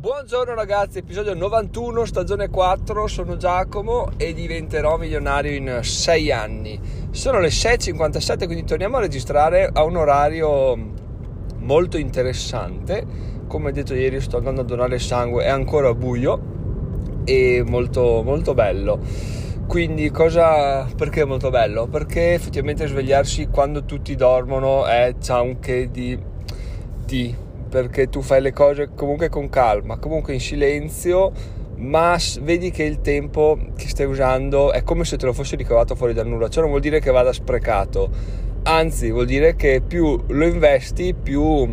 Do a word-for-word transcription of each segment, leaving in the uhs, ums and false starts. Buongiorno ragazzi, episodio novantuno, stagione quattro, sono Giacomo e diventerò milionario in sei anni. Sono le sei e cinquantasette, quindi torniamo a registrare a un orario molto interessante. Come ho detto ieri, sto andando a donare sangue, è ancora buio e molto molto bello. Quindi cosa, perché è molto bello? Perché effettivamente svegliarsi quando tutti dormono è c'ha un che di... di... perché tu fai le cose comunque con calma, comunque in silenzio, ma vedi che il tempo che stai usando è come se te lo fossi ricavato fuori dal nulla. Ciò non vuol dire che vada sprecato, anzi vuol dire che più lo investi più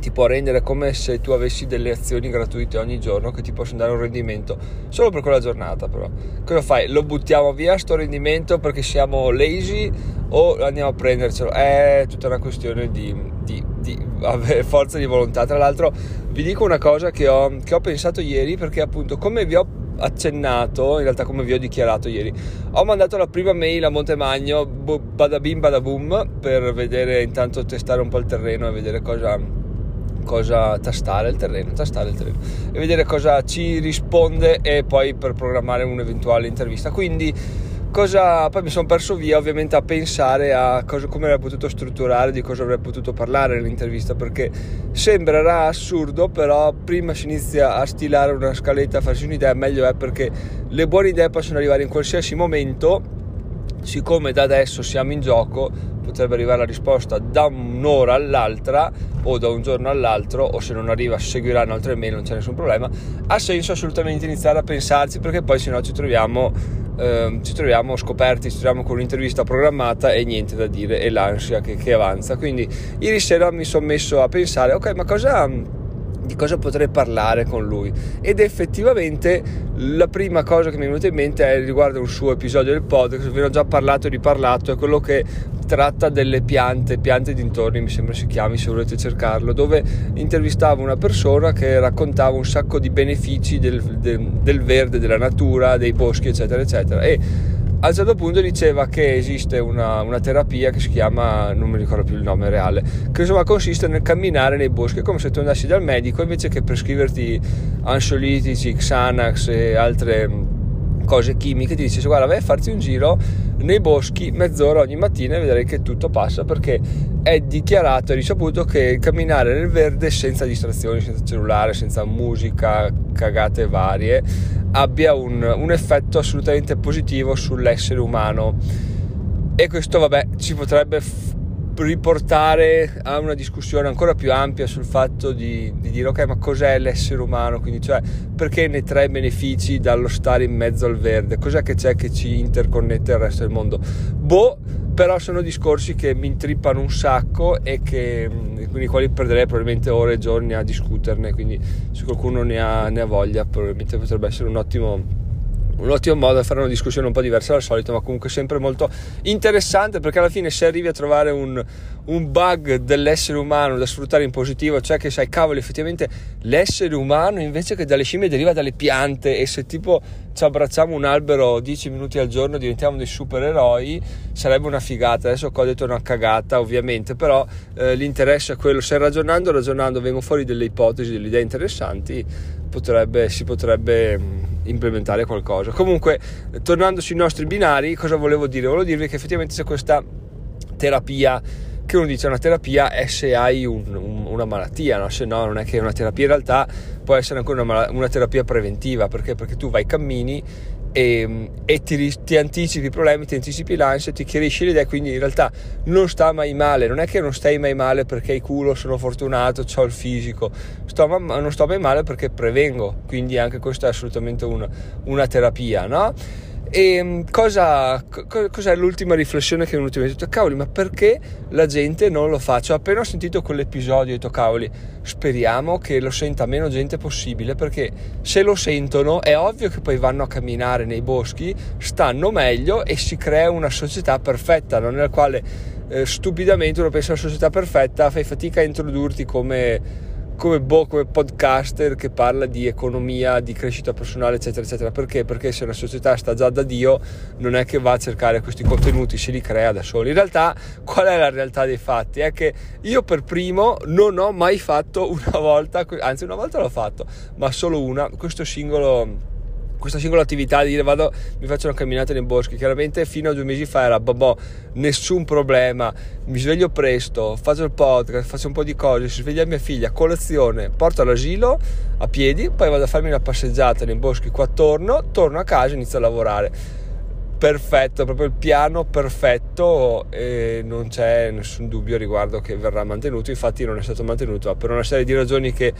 ti può rendere, come se tu avessi delle azioni gratuite ogni giorno che ti possono dare un rendimento solo per quella giornata. Però cosa fai? Lo buttiamo via sto rendimento perché siamo lazy o andiamo a prendercelo? È tutta una questione di, di, di vabbè, forza di volontà. Tra l'altro vi dico una cosa che ho, che ho pensato ieri, perché appunto come vi ho accennato, in realtà come vi ho dichiarato ieri, ho mandato la prima mail a Montemagno, badabim badaboom, per vedere, intanto testare un po' il terreno e vedere cosa... cosa tastare il terreno, tastare il terreno e vedere cosa ci risponde, e poi per programmare un'eventuale intervista. Quindi cosa, poi mi sono perso via ovviamente a pensare a cosa, come avrei potuto strutturare, di cosa avrei potuto parlare nell'intervista, perché sembrerà assurdo, però prima si inizia a stilare una scaletta, a farsi un'idea, meglio è, perché le buone idee possono arrivare in qualsiasi momento. Siccome da adesso siamo in gioco, potrebbe arrivare la risposta da un'ora all'altra o da un giorno all'altro, o se non arriva seguiranno altre mail, non c'è nessun problema. Ha senso assolutamente iniziare a pensarci, perché poi se no ci troviamo, eh, ci troviamo scoperti, ci troviamo con un'intervista programmata e niente da dire, e l'ansia che, che avanza. Quindi ieri sera mi sono messo a pensare, ok, ma cosa... di cosa potrei parlare con lui, ed effettivamente la prima cosa che mi è venuta in mente è riguardo un suo episodio del podcast. Ve ne ho già parlato e riparlato, è quello che tratta delle piante piante dintorni, mi sembra si chiami, se volete cercarlo, dove intervistavo una persona che raccontava un sacco di benefici del, del, del verde, della natura, dei boschi eccetera eccetera, e a un certo punto diceva che esiste una, una terapia che si chiama, non mi ricordo più il nome reale, che insomma consiste nel camminare nei boschi, come se tu andassi dal medico, invece che prescriverti ansiolitici, Xanax e altre cose chimiche, ti dice guarda, vai a farti un giro nei boschi mezz'ora ogni mattina e vedrai che tutto passa, perché è dichiarato e risaputo che camminare nel verde senza distrazioni, senza cellulare, senza musica, cagate varie, abbia un, un effetto assolutamente positivo sull'essere umano. E questo vabbè ci potrebbe f- riportare a una discussione ancora più ampia sul fatto di, di dire ok, ma cos'è l'essere umano, quindi cioè perché ne trae benefici dallo stare in mezzo al verde, cos'è che c'è che ci interconnette al resto del mondo, boh. Però sono discorsi che mi intrippano un sacco e che, con i quali perderei probabilmente ore e giorni a discuterne, quindi se qualcuno ne ha, ne ha voglia, probabilmente potrebbe essere un ottimo un ottimo modo a fare una discussione un po' diversa dal solito, ma comunque sempre molto interessante, perché alla fine se arrivi a trovare un, un bug dell'essere umano da sfruttare in positivo, cioè che sai, cavolo, effettivamente l'essere umano invece che dalle scimmie deriva dalle piante, e se tipo ci abbracciamo un albero dieci minuti al giorno diventiamo dei supereroi, sarebbe una figata. Adesso qua ho detto una cagata ovviamente, però eh, l'interesse è quello, se ragionando ragionando vengono fuori delle ipotesi, delle idee interessanti, potrebbe, si potrebbe implementare qualcosa. Comunque, tornando sui nostri binari, cosa volevo dire? Volevo dirvi che effettivamente c'è questa terapia, che uno dice una terapia è se hai un, un, una malattia, no? Se no non è che è una terapia, in realtà può essere ancora una, una terapia preventiva, perché perché tu vai, cammini e, e ti, ti anticipi i problemi, ti anticipi l'ansia, ti chiarisci l'idea, quindi in realtà non sta mai male, non è che non stai mai male perché hai culo, sono fortunato, c'ho il fisico, sto, ma non sto mai male perché prevengo, quindi anche questa è assolutamente una, una terapia, no? E cosa, co, cos'è l'ultima riflessione che è venuta in mente? Ho detto, cavoli, ma perché la gente non lo fa? Cioè, appena ho sentito quell'episodio ho detto, cavoli, speriamo che lo senta meno gente possibile, perché se lo sentono è ovvio che poi vanno a camminare nei boschi, stanno meglio e si crea una società perfetta, no? Nella quale eh, stupidamente uno pensa alla società perfetta, fai fatica a introdurti come... come boh, come podcaster che parla di economia, di crescita personale, eccetera eccetera. Perché? Perché se una società sta già da Dio, non è che va a cercare questi contenuti, se li crea da soli. In realtà qual è la realtà dei fatti? È che io per primo non ho mai fatto una volta, anzi una volta l'ho fatto, ma solo una, questo singolo questa singola attività di dire vado, mi faccio una camminata nei boschi. Chiaramente fino a due mesi fa era babbo, nessun problema, mi sveglio presto, faccio il podcast, faccio un po' di cose, si sveglia mia figlia, colazione, porto all'asilo a piedi, poi vado a farmi una passeggiata nei boschi qua attorno, torno a casa e inizio a lavorare. Perfetto, proprio il piano perfetto, e non c'è nessun dubbio riguardo che verrà mantenuto. Infatti non è stato mantenuto per una serie di ragioni che,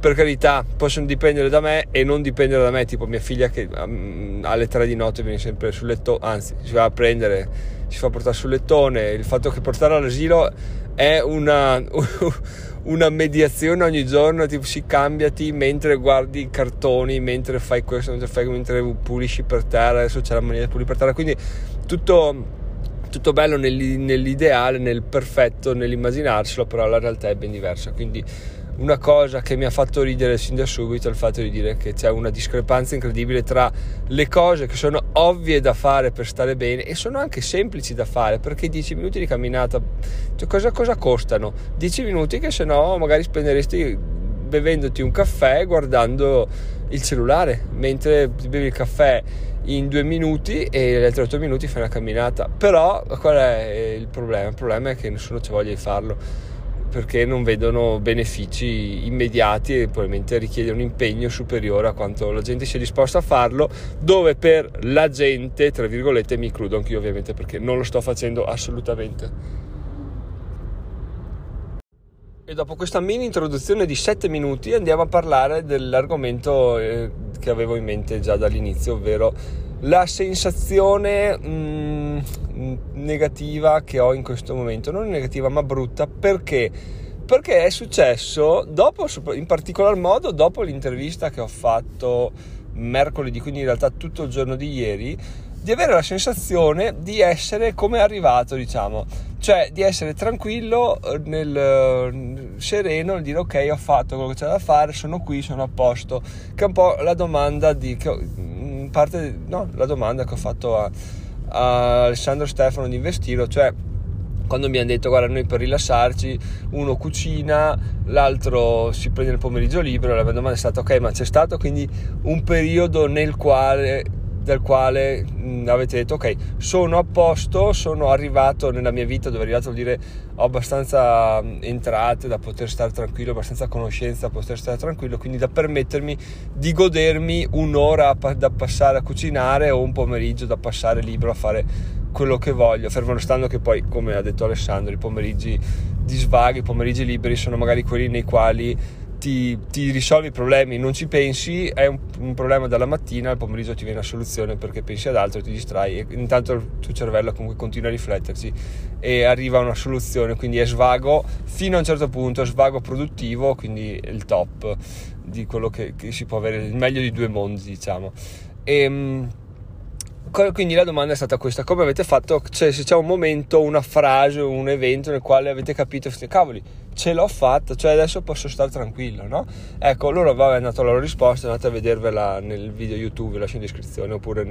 per carità, possono dipendere da me e non dipendere da me, tipo mia figlia che um, alle tre di notte viene sempre sul lettone, anzi si va a prendere, si fa portare sul lettone. Il fatto che portarla all'asilo è una, una mediazione ogni giorno, tipo si cambiati mentre guardi i cartoni, mentre fai questo, mentre, fai, mentre pulisci per terra, adesso c'è la maniera di pulire per terra, quindi tutto... tutto bello nell'ideale, nel perfetto, nell'immaginarcelo, però la realtà è ben diversa. Quindi una cosa che mi ha fatto ridere sin da subito è il fatto di dire che c'è una discrepanza incredibile tra le cose che sono ovvie da fare per stare bene e sono anche semplici da fare, perché dieci minuti di camminata, cioè cosa, cosa costano? dieci minuti che se no magari spenderesti bevendoti un caffè, guardando il cellulare, mentre ti bevi il caffè in due minuti e gli altri otto minuti fai una camminata. Però qual è il problema? Il problema è che nessuno c'ha voglia di farlo, perché non vedono benefici immediati e probabilmente richiede un impegno superiore a quanto la gente sia disposta a farlo, dove per la gente, tra virgolette, mi includo anch'io ovviamente, perché non lo sto facendo assolutamente. E dopo questa mini introduzione di sette minuti andiamo a parlare dell'argomento che avevo in mente già dall'inizio, ovvero la sensazione mh, negativa che ho in questo momento, non negativa ma brutta. Perché? Perché è successo dopo, in particolar modo dopo l'intervista che ho fatto mercoledì, quindi in realtà tutto il giorno di ieri, di avere la sensazione di essere come arrivato, diciamo, cioè di essere tranquillo, nel sereno, nel dire ok, ho fatto quello che c'era da fare, sono qui, sono a posto, che è un po' la domanda di che ho, in parte no, la domanda che ho fatto a, a Alessandro Stefano di Investiro, cioè quando mi hanno detto guarda, noi per rilassarci uno cucina, l'altro si prende il pomeriggio libero, la mia domanda è stata ok, ma c'è stato quindi un periodo nel quale del quale avete detto ok, sono a posto, sono arrivato nella mia vita dove è arrivato, vuol dire ho abbastanza entrate da poter stare tranquillo, abbastanza conoscenza da poter stare tranquillo, quindi da permettermi di godermi un'ora da passare a cucinare o un pomeriggio da passare libero a fare quello che voglio, fermo restando che poi, come ha detto Alessandro, i pomeriggi di svago, i pomeriggi liberi sono magari quelli nei quali Ti, ti risolvi i problemi, non ci pensi, è un, un problema dalla mattina, al pomeriggio ti viene la soluzione perché pensi ad altro, ti distrai e intanto il tuo cervello comunque continua a rifletterci e arriva una soluzione, quindi è svago fino a un certo punto, è svago produttivo, quindi il top di quello che, che si può avere, il meglio di due mondi, diciamo. E quindi la domanda è stata questa: come avete fatto, cioè se c'è un momento, una frase, un evento nel quale avete capito cavoli, ce l'ho fatta, cioè adesso posso stare tranquillo, no? Ecco, loro vabbè, hanno dato la loro risposta, andate a vedervela nel video YouTube, ve la lascio in descrizione, oppure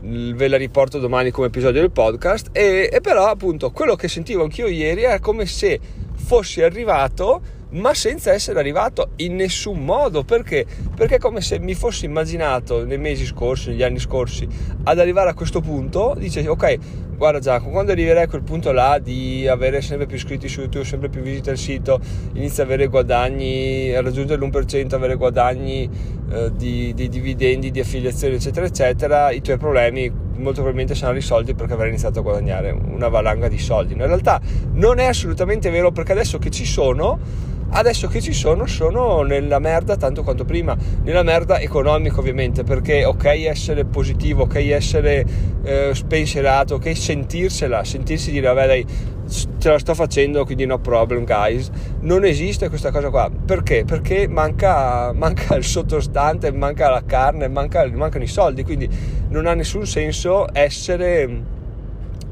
nel, ve la riporto domani come episodio del podcast. E, e però appunto quello che sentivo anch'io ieri è come se fossi arrivato ma senza essere arrivato in nessun modo. Perché? Perché è come se mi fossi immaginato nei mesi scorsi, negli anni scorsi, ad arrivare a questo punto, dicevo ok, guarda Giacomo, quando arriverai a quel punto là di avere sempre più iscritti su YouTube, sempre più visite al sito, inizia a avere guadagni, a raggiungere l'uno per cento, avere guadagni eh, di, di dividendi, di affiliazioni eccetera eccetera, i tuoi problemi molto probabilmente saranno risolti perché avrai iniziato a guadagnare una valanga di soldi. No, in realtà non è assolutamente vero, perché adesso che ci sono Adesso che ci sono, sono nella merda tanto quanto prima, nella merda economica ovviamente, perché ok essere positivo, ok essere eh, spensierato, ok sentirsela, sentirsi dire vabbè dai, ce la sto facendo, quindi no problem guys, non esiste questa cosa qua. Perché? Perché manca, manca il sottostante, manca la carne, manca, mancano i soldi, quindi non ha nessun senso essere...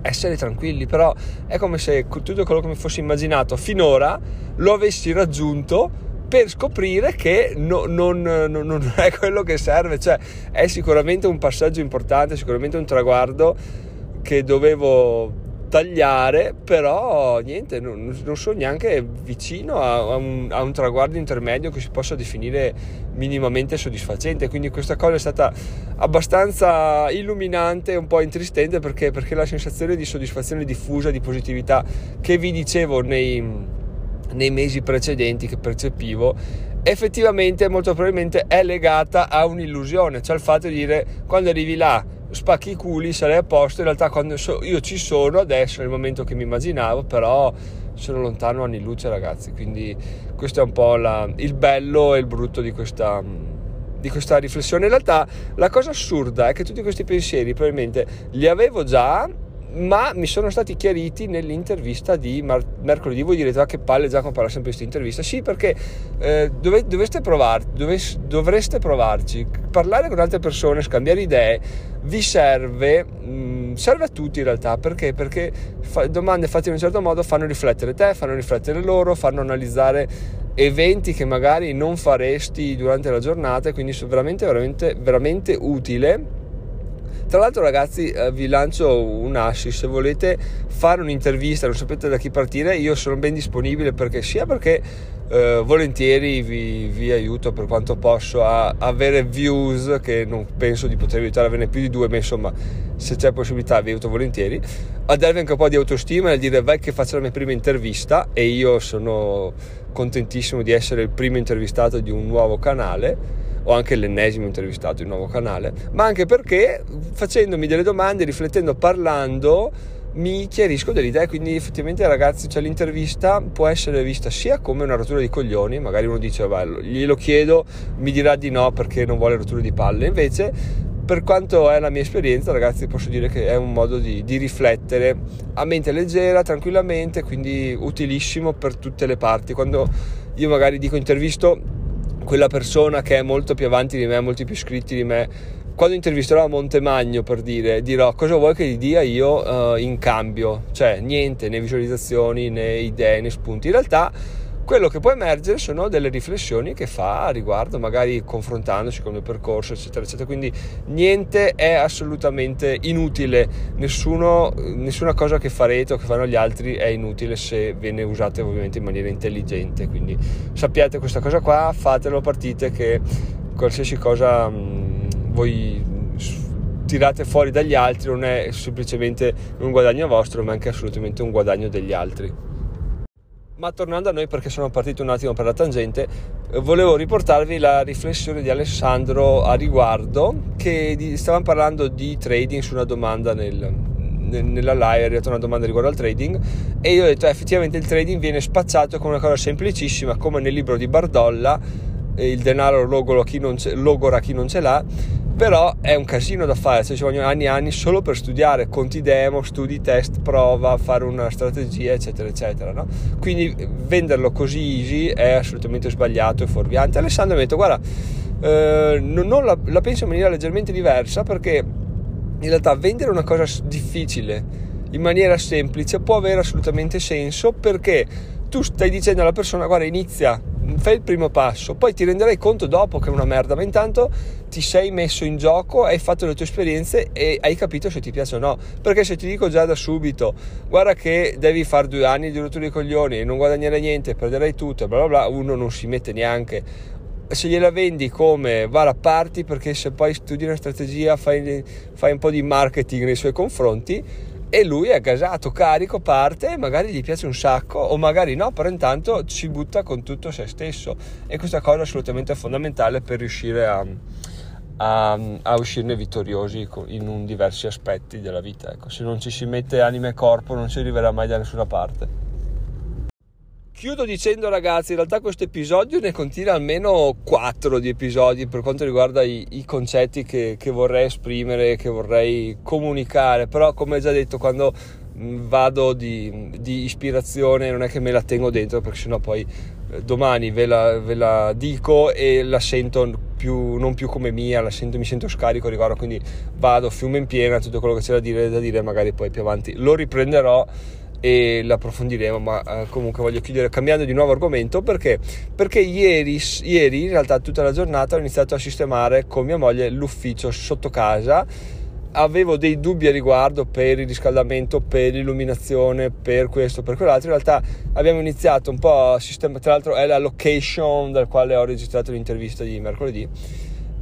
essere tranquilli. Però è come se tutto quello che mi fossi immaginato finora lo avessi raggiunto per scoprire che no, non, non, non è quello che serve. Cioè, è sicuramente un passaggio importante, sicuramente un traguardo che dovevo tagliare, però niente, non, non sono neanche vicino a, a, un, a un traguardo intermedio che si possa definire minimamente soddisfacente. Quindi questa cosa è stata abbastanza illuminante, un po' intristente, perché, perché la sensazione di soddisfazione diffusa, di positività che vi dicevo nei... nei mesi precedenti che percepivo, effettivamente molto probabilmente è legata a un'illusione, cioè il fatto di dire quando arrivi là spacchi i culi, sarei a posto, in realtà quando so, io ci sono adesso nel momento che mi immaginavo, però sono lontano anni luce, ragazzi. Quindi questo è un po' la, il bello e il brutto di questa di questa riflessione. In realtà la cosa assurda è che tutti questi pensieri probabilmente li avevo già, ma mi sono stati chiariti nell'intervista di mar- mercoledì. Voi direte: ah, che palle, già parla sempre di questa intervista. Sì, perché eh, dove, doveste provar- doves- dovreste provarci. Parlare con altre persone, scambiare idee, vi serve, mh, serve a tutti in realtà. Perché? Perché fa- domande fatte in un certo modo fanno riflettere te, fanno riflettere loro, fanno analizzare eventi che magari non faresti durante la giornata, quindi sono veramente, veramente, veramente utile. Tra l'altro, ragazzi, vi lancio un assist: se volete fare un'intervista, non sapete da chi partire, io sono ben disponibile, perché sia perché eh, volentieri vi, vi aiuto per quanto posso a avere views, che non penso di poter aiutare a averne più di due, ma insomma, se c'è possibilità vi aiuto volentieri, a darvi anche un po' di autostima e a dire vai che faccio la mia prima intervista, e io sono contentissimo di essere il primo intervistato di un nuovo canale, o anche l'ennesimo intervistato di un nuovo canale, ma anche perché facendomi delle domande, riflettendo, parlando, mi chiarisco delle idee. Quindi effettivamente, ragazzi, cioè, l'intervista può essere vista sia come una rottura di coglioni, magari uno dice vabbè, glielo chiedo, mi dirà di no perché non vuole rotture di palle, invece per quanto è la mia esperienza, ragazzi, posso dire che è un modo di, di riflettere a mente leggera, tranquillamente, quindi utilissimo per tutte le parti. Quando io magari dico intervisto quella persona che è molto più avanti di me, molti più iscritti di me, quando intervisterò a Montemagno, per dire, dirò cosa vuoi che gli dia io uh, in cambio, cioè niente, né visualizzazioni, né idee, né spunti. In realtà quello che può emergere sono delle riflessioni che fa a riguardo, magari confrontandosi con il percorso, eccetera eccetera. Quindi niente è assolutamente inutile, nessuno, nessuna cosa che farete o che fanno gli altri è inutile, se ve ne usate ovviamente in maniera intelligente. Quindi sappiate questa cosa qua, fatelo, partite, che qualsiasi cosa mh, voi tirate fuori dagli altri non è semplicemente un guadagno vostro, ma anche assolutamente un guadagno degli altri. Ma tornando a noi, perché sono partito un attimo per la tangente, volevo riportarvi la riflessione di Alessandro a riguardo, che di, stavamo parlando di trading su una domanda nel, nel, nella live, è arrivata una domanda riguardo al trading, e io ho detto eh, effettivamente il trading viene spacciato come una cosa semplicissima, come nel libro di Bardolla, il denaro logora chi non ce, logora chi non ce l'ha, però è un casino da fare, cioè ci vogliono anni e anni solo per studiare conti demo, studi test, prova, fare una strategia, eccetera eccetera, no? Quindi venderlo così easy è assolutamente sbagliato e fuorviante. Alessandro mi ha detto guarda, eh, non la, la penso in maniera leggermente diversa, perché in realtà vendere una cosa difficile in maniera semplice può avere assolutamente senso, perché tu stai dicendo alla persona guarda, inizia, fai il primo passo, poi ti renderai conto dopo che è una merda, ma intanto ti sei messo in gioco, hai fatto le tue esperienze e hai capito se ti piace o no. Perché se ti dico già da subito guarda che devi fare due anni di rottura di coglioni e non guadagnerai niente, perderai tutto, bla bla bla, uno non si mette neanche. Se gliela vendi come guarda, parti, perché se poi studi una strategia, fai, fai un po' di marketing nei suoi confronti, e lui è gasato, carico, parte, magari gli piace un sacco o magari no, però intanto ci butta con tutto se stesso, e questa cosa è assolutamente fondamentale per riuscire a, a, a uscirne vittoriosi in un diversi aspetti della vita. Ecco, se non ci si mette anima e corpo non si arriverà mai da nessuna parte. Chiudo dicendo, ragazzi, in realtà questo episodio ne contiene almeno quattro di episodi per quanto riguarda i, i concetti che, che vorrei esprimere, che vorrei comunicare, però come già detto, quando vado di, di ispirazione non è che me la tengo dentro, perché sennò poi domani ve la, ve la dico e la sento più, non più come mia, la sento, mi sento scarico riguardo, quindi vado fiume in piena, tutto quello che c'è da dire, da dire magari poi più avanti lo riprenderò e l'approfondiremo, ma comunque voglio chiudere cambiando di nuovo argomento. Perché? Perché ieri, ieri in realtà tutta la giornata ho iniziato a sistemare con mia moglie l'ufficio sotto casa. Avevo dei dubbi a riguardo per il riscaldamento, per l'illuminazione, per questo, per quell'altro. In realtà abbiamo iniziato un po' a sistemare, tra l'altro è la location dal quale ho registrato l'intervista di mercoledì.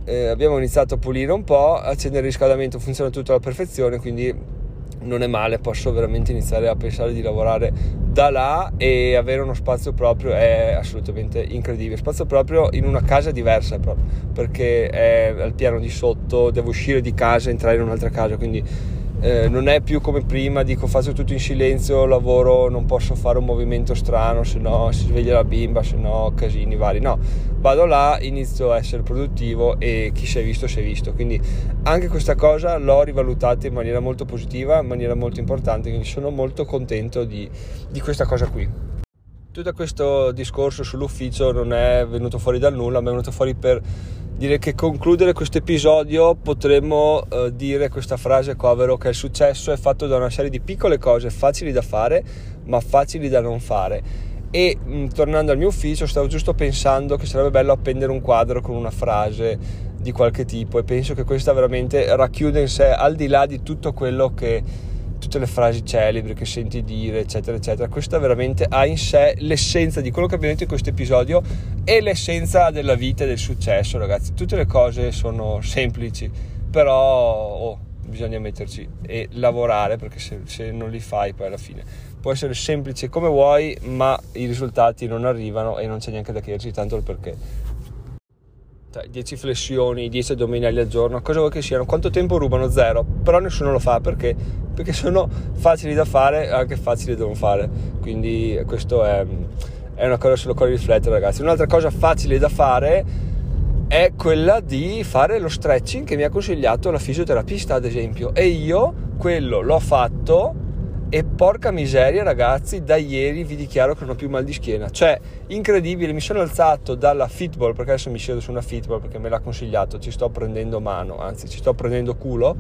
Eh, abbiamo iniziato a pulire un po', accendere il riscaldamento, funziona tutto alla perfezione, quindi non è male, posso veramente iniziare a pensare di lavorare da là, e avere uno spazio proprio è assolutamente incredibile. Spazio proprio in una casa diversa proprio, perché è al piano di sotto, devo uscire di casa e entrare in un'altra casa, quindi eh, non è più come prima, dico faccio tutto in silenzio, lavoro, non posso fare un movimento strano, se no si sveglia la bimba, se no casini vari, no, vado là, inizio a essere produttivo e chi si è visto si è visto. Quindi anche questa cosa l'ho rivalutata in maniera molto positiva, in maniera molto importante, quindi sono molto contento di, di questa cosa qui. Tutto questo discorso sull'ufficio non è venuto fuori dal nulla, ma è venuto fuori per dire che concludere questo episodio potremmo eh, dire questa frase covero, che il successo è fatto da una serie di piccole cose facili da fare ma facili da non fare. E mh, tornando al mio ufficio stavo giusto pensando che sarebbe bello appendere un quadro con una frase di qualche tipo, e penso che questa veramente racchiude in sé, al di là di tutto quello che tutte le frasi celebri che senti dire eccetera eccetera, questa veramente ha in sé l'essenza di quello che abbiamo detto in questo episodio e l'essenza della vita e del successo. Ragazzi, tutte le cose sono semplici, però oh, bisogna metterci e lavorare, perché se, se non li fai poi alla fine può essere semplice come vuoi, ma i risultati non arrivano e non c'è neanche da chiedersi tanto il perché. dieci flessioni, dieci addominali al giorno, cosa vuoi che siano, quanto tempo rubano? Zero, però nessuno lo fa, perché? Perché sono facili da fare e anche facili da non fare, quindi questo è, è una cosa sulla quale riflettere, ragazzi. Un'altra cosa facile da fare è quella di fare lo stretching che mi ha consigliato la fisioterapista, ad esempio, e io quello l'ho fatto. E porca miseria ragazzi, da ieri vi dichiaro che non ho più mal di schiena, cioè incredibile, mi sono alzato dalla Fitball, perché adesso mi siedo su una Fitball perché me l'ha consigliato, ci sto prendendo mano, anzi ci sto prendendo culo,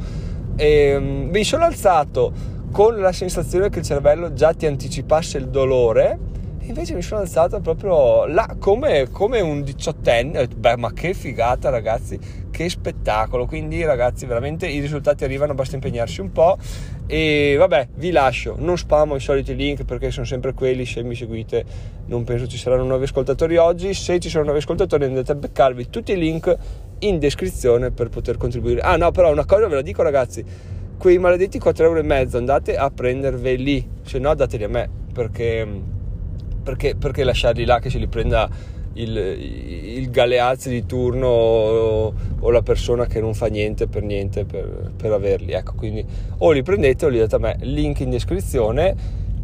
e um, mi sono alzato con la sensazione che il cervello già ti anticipasse il dolore, e invece mi sono alzato proprio là come, come un diciottenne. Beh, ma che figata ragazzi, che spettacolo. Quindi ragazzi veramente i risultati arrivano, basta impegnarsi un po'. E vabbè, vi lascio, non spammo i soliti link perché sono sempre quelli, se mi seguite non penso ci saranno nuovi ascoltatori oggi, se ci sono nuovi ascoltatori andate a beccarvi tutti i link in descrizione per poter contribuire. Ah no, però una cosa ve la dico ragazzi, quei maledetti quattro euro e mezzo andate a prenderveli, se no dateli a me, perché, perché, perché lasciarli là che se li prenda il, il galeazzi di turno o, o la persona che non fa niente per niente per, per averli, ecco. Quindi o li prendete o li date a me, link in descrizione,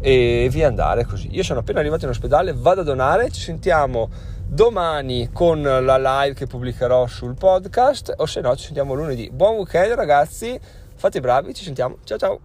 e vi andare così. Io sono appena arrivato in ospedale, vado a donare, ci sentiamo domani con la live che pubblicherò sul podcast, o se no ci sentiamo lunedì. Buon weekend ragazzi, fate i bravi, ci sentiamo, ciao ciao.